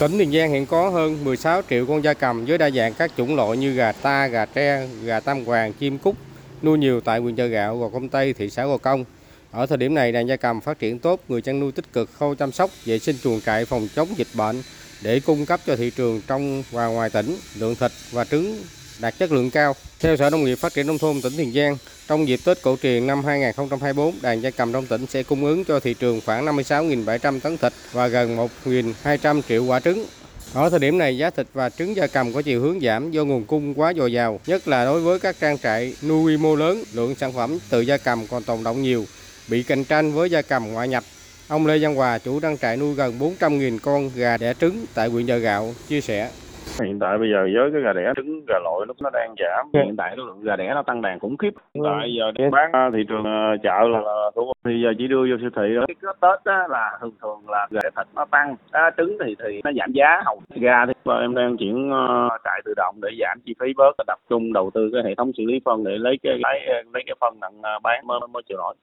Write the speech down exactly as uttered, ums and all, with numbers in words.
Tỉnh Tiền Giang hiện có hơn mười sáu triệu con gia cầm với đa dạng các chủng loại như gà ta, gà tre, gà tam hoàng, chim cút, nuôi nhiều tại huyện Chợ Gạo, Gò Công Tây, thị xã Gò Công. Ở thời điểm này, đàn gia cầm phát triển tốt, người chăn nuôi tích cực khâu chăm sóc, vệ sinh chuồng trại, phòng chống dịch bệnh để cung cấp cho thị trường trong và ngoài tỉnh lượng thịt và trứng đạt chất lượng cao. Theo Sở Nông nghiệp Phát triển Nông thôn tỉnh Tiền Giang, trong dịp Tết Cổ Truyền năm hai nghìn không trăm hai mươi tư, đàn gia cầm trong tỉnh sẽ cung ứng cho thị trường khoảng năm mươi sáu nghìn bảy trăm tấn thịt và gần một nghìn hai trăm triệu quả trứng. Ở thời điểm này, giá thịt và trứng gia cầm có chiều hướng giảm do nguồn cung quá dồi dào, nhất là đối với các trang trại nuôi quy mô lớn, lượng sản phẩm từ gia cầm còn tồn đọng nhiều, bị cạnh tranh với gia cầm ngoại nhập. Ông Lê Văn Hòa, chủ trang trại nuôi gần bốn trăm nghìn con gà đẻ trứng tại huyện Chợ Gạo, chia sẻ. Hiện tại bây giờ với cái gà đẻ trứng, gà lội lúc nó đang giảm, hiện tại lượng gà đẻ nó tăng đàn khủng khiếp. Tại giờ để bán thị trường chợ là thì giờ chỉ đưa vô siêu thị. Cái Tết đó là thường thường là gà thịt nó tăng, à, trứng thì thì nó giảm giá. Hầu gà thì em đang chuyển trại tự động để giảm chi phí bớt, tập trung đầu tư cái hệ thống xử lý phân để lấy cái lấy, lấy cái phân nặng bán mới mới chịu nổi.